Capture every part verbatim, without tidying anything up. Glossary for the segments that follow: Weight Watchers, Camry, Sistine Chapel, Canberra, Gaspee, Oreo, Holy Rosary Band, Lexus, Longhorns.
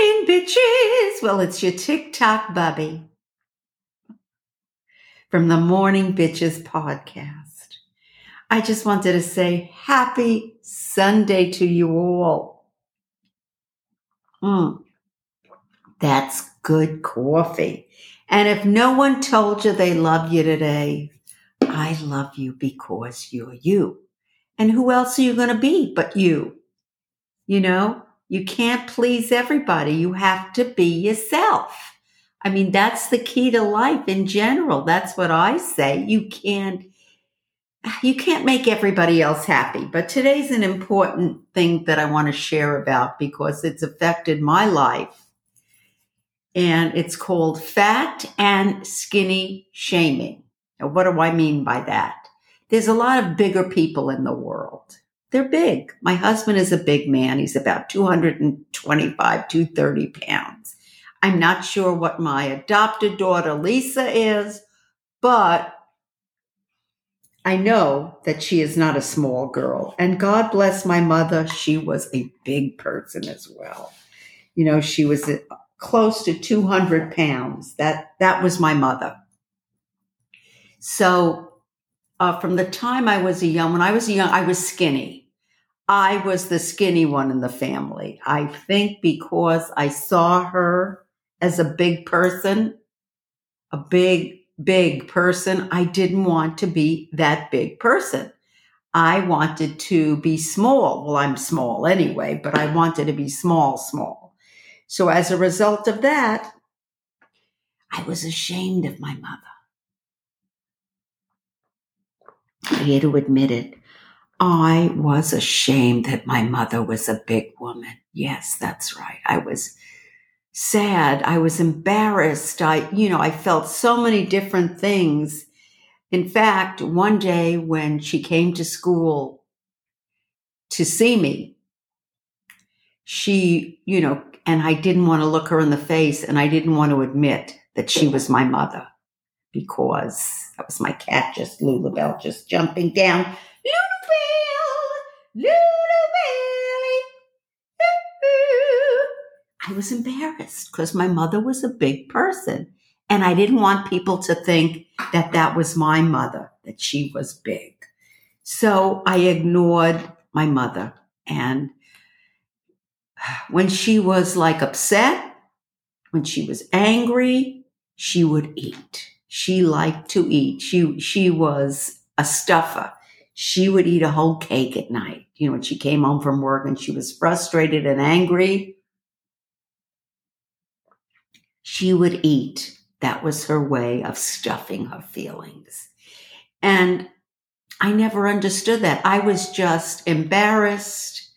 Mornin bitches. Well, it's your TikTok Bubby from the Mornin Bitches Podcast. I just wanted to say happy Sunday to you all. Mm, that's good coffee. And if no one told you they love you today, I love you because you're you. And who else are you going to be but you? You know, you can't please everybody. You have to be yourself. I mean, that's the key to life in general. That's what I say. You can't, you can't make everybody else happy. But today's an important thing that I want to share about because it's affected my life. And it's called fat and skinny shaming. Now, what do I mean by that? There's a lot of bigger people in the world. They're big. My husband is a big man. He's about two twenty-five, two thirty pounds. I'm not sure what my adopted daughter, Lisa, is, but I know that she is not a small girl. And God bless my mother. She was a big person as well. You know, she was a close to two hundred pounds. That that was my mother. So uh, from the time I was a young, when I was young, I was skinny. I was the skinny one in the family. I think because I saw her as a big person, a big, big person, I didn't want to be that big person. I wanted to be small. Well, I'm small anyway, but I wanted to be small, small. So as a result of that, I was ashamed of my mother. I had to admit it. I was ashamed that my mother was a big woman. Yes, that's right. I was sad. I was embarrassed. I, you know, I felt so many different things. In fact, one day when she came to school to see me, she, you know, and I didn't want to look her in the face, and I didn't want to admit that she was my mother because that was my cat, just Lulabelle, just jumping down. Lulabelle, Lulabelle. I was embarrassed because my mother was a big person, and I didn't want people to think that that was my mother, that she was big. So I ignored my mother, and when she was like upset, when she was angry, she would eat. She liked to eat. She, she was a stuffer. She would eat a whole cake at night. You know, when she came home from work and she was frustrated and angry, she would eat. That was her way of stuffing her feelings. And I never understood that. I was just embarrassed,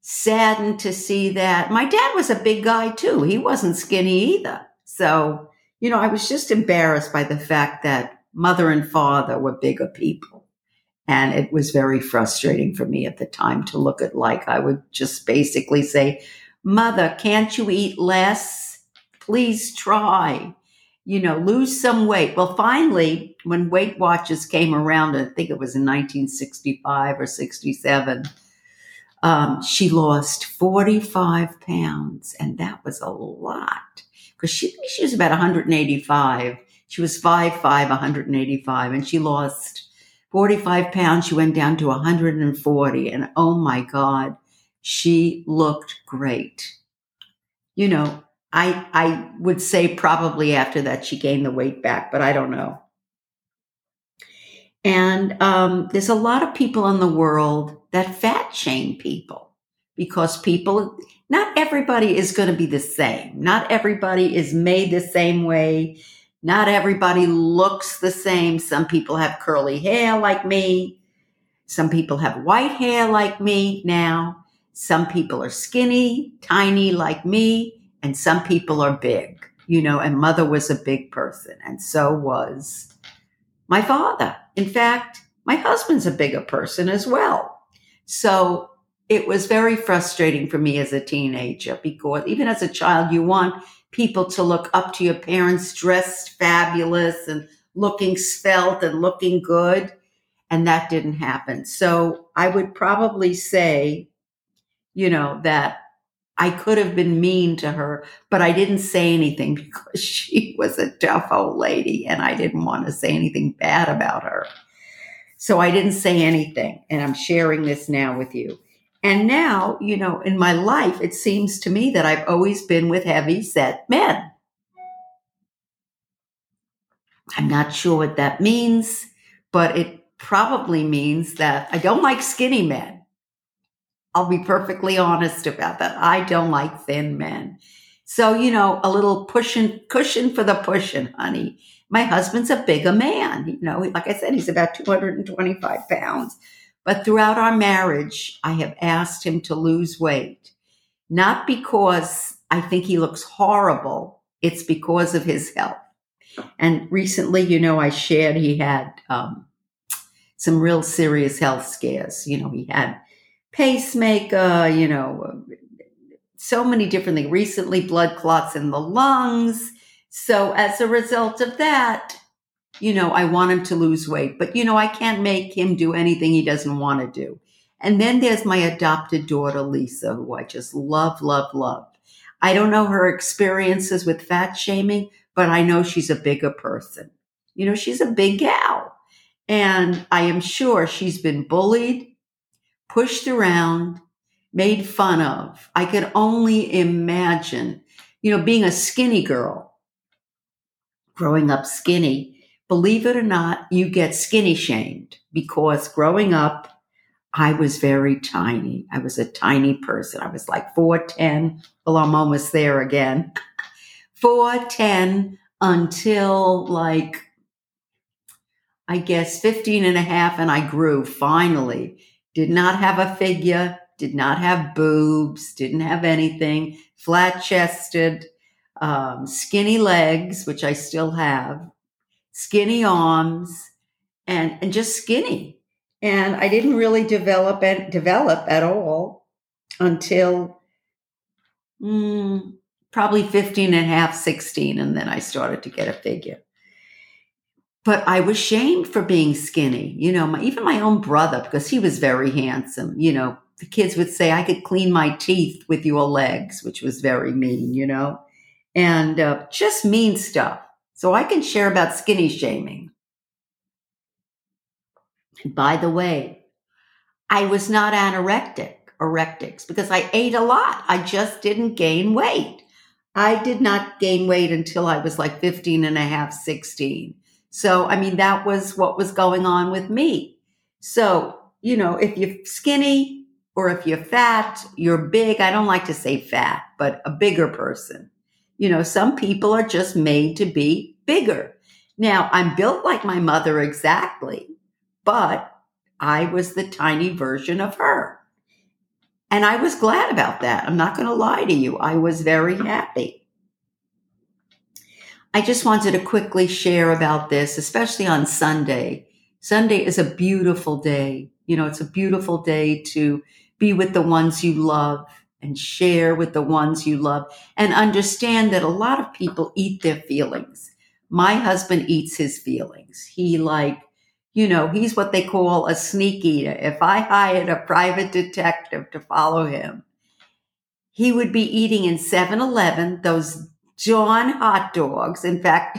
saddened to see that. My dad was a big guy too. He wasn't skinny either. So, you know, I was just embarrassed by the fact that mother and father were bigger people. And it was very frustrating for me at the time to look at, like, I would just basically say, Mother, can't you eat less? Please try, you know, lose some weight. Well, finally, when Weight Watchers came around, I think it was in nineteen sixty-five or sixty-seven, Um, she lost forty-five pounds, and that was a lot because she, she was about one hundred eighty-five. She was five foot five, one hundred eighty-five, and she lost forty-five pounds. She went down to one hundred forty, and oh my God, she looked great. You know, I, I would say probably after that she gained the weight back, but I don't know. And um, there's a lot of people in the world that fat shame people because people, not everybody is going to be the same. Not everybody is made the same way. Not everybody looks the same. Some people have curly hair like me. Some people have white hair like me now. Some people are skinny, tiny like me, and some people are big, you know, and mother was a big person, and so was my father. In fact, my husband's a bigger person as well. So it was very frustrating for me as a teenager because even as a child, you want people to look up to your parents dressed fabulous and looking svelte and looking good. And that didn't happen. So I would probably say, you know, that I could have been mean to her, but I didn't say anything because she was a tough old lady and I didn't want to say anything bad about her. So I didn't say anything. And I'm sharing this now with you. And now, you know, in my life, it seems to me that I've always been with heavy set men. I'm not sure what that means, but it probably means that I don't like skinny men. I'll be perfectly honest about that. I don't like thin men. So, you know, a little pushing, cushion for the pushing, honey. My husband's a bigger man. You know, like I said, he's about two hundred twenty-five pounds. But throughout our marriage, I have asked him to lose weight. Not because I think he looks horrible. It's because of his health. And recently, you know, I shared he had um, some real serious health scares. You know, he had pacemaker, you know, so many different things. Recently, blood clots in the lungs. So as a result of that, you know, I want him to lose weight. But, you know, I can't make him do anything he doesn't want to do. And then there's my adopted daughter, Lisa, who I just love, love, love. I don't know her experiences with fat shaming, but I know she's a bigger person. You know, she's a big gal. And I am sure she's been bullied, pushed around, made fun of. I could only imagine, you know, being a skinny girl, growing up skinny. Believe it or not, you get skinny shamed because growing up, I was very tiny. I was a tiny person. I was like four ten. Well, I'm almost there again. four ten until like, I guess, fifteen and a half, and I grew finally. Did not have a figure, did not have boobs, didn't have anything, flat-chested, um, skinny legs, which I still have, skinny arms, and, and just skinny. And I didn't really develop and develop at all until mm, probably fifteen and a half, sixteen, and then I started to get a figure. But I was shamed for being skinny. You know, my, even my own brother, because he was very handsome. You know, the kids would say, I could clean my teeth with your legs, which was very mean, you know, and uh, just mean stuff. So I can share about skinny shaming. And by the way, I was not anorectic, oretics, because I ate a lot. I just didn't gain weight. I did not gain weight until I was like fifteen and a half, sixteen. So, I mean, that was what was going on with me. So, you know, if you're skinny or if you're fat, you're big. I don't like to say fat, but a bigger person. You know, some people are just made to be bigger. Now, I'm built like my mother exactly, but I was the tiny version of her. And I was glad about that. I'm not going to lie to you. I was very happy. I just wanted to quickly share about this, especially on Sunday. Sunday is a beautiful day. You know, it's a beautiful day to be with the ones you love and share with the ones you love, and understand that a lot of people eat their feelings. My husband eats his feelings. He like, you know, he's what they call a sneak eater. If I hired a private detective to follow him, he would be eating in seven eleven, those John hot dogs. In fact,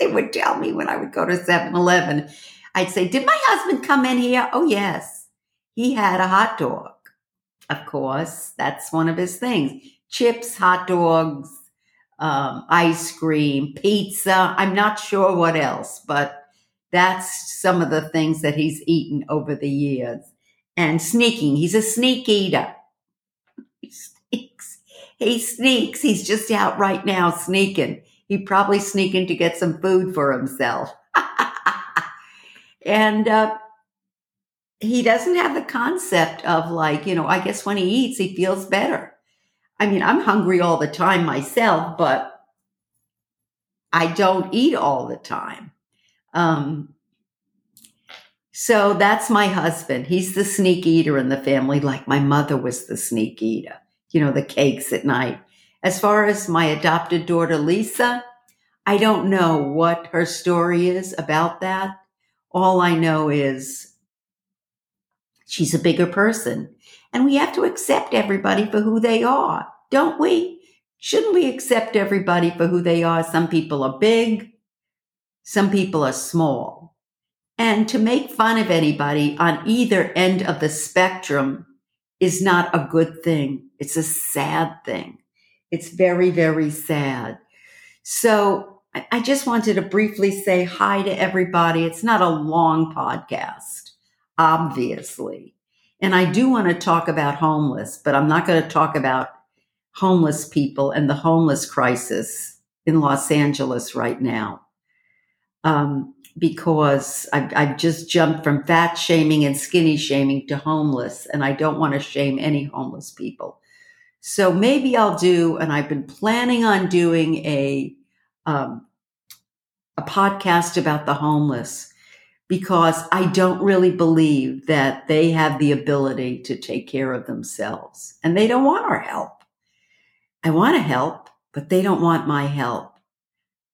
they would tell me when I would go to seven eleven, I'd say, did my husband come in here? Oh, yes. He had a hot dog. Of course, that's one of his things. Chips, hot dogs, um, ice cream, pizza. I'm not sure what else, but that's some of the things that he's eaten over the years. And sneaking. He's a sneak eater. He sneaks. He sneaks. He's just out right now sneaking. He probably sneaking to get some food for himself. and, uh, He doesn't have the concept of like, you know, I guess when he eats, he feels better. I mean, I'm hungry all the time myself, but I don't eat all the time. Um, so that's my husband. He's the sneak eater in the family, like my mother was the sneak eater, you know, the cakes at night. As far as my adopted daughter, Lisa, I don't know what her story is about that. All I know is she's a bigger person. And we have to accept everybody for who they are, don't we? Shouldn't we accept everybody for who they are? Some people are big, some people are small. And to make fun of anybody on either end of the spectrum is not a good thing. It's a sad thing. It's very, very sad. So I just wanted to briefly say hi to everybody. It's not a long podcast, obviously. And I do want to talk about homeless, but I'm not going to talk about homeless people and the homeless crisis in Los Angeles right now. Um, because I've, I've just jumped from fat shaming and skinny shaming to homeless, and I don't want to shame any homeless people. So maybe I'll do, and I've been planning on doing a, um, a podcast about the homeless, because I don't really believe that they have the ability to take care of themselves, and they don't want our help. I want to help, but they don't want my help.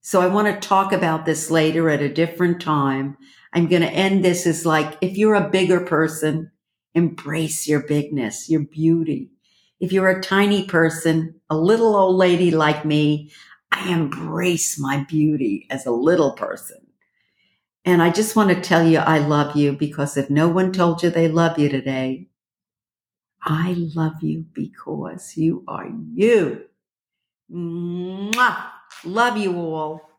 So I want to talk about this later at a different time. I'm going to end this as like, if you're a bigger person, embrace your bigness, your beauty. If you're a tiny person, a little old lady like me, I embrace my beauty as a little person. And I just want to tell you I love you, because if no one told you they love you today, I love you because you are you. Mwah! Love you all.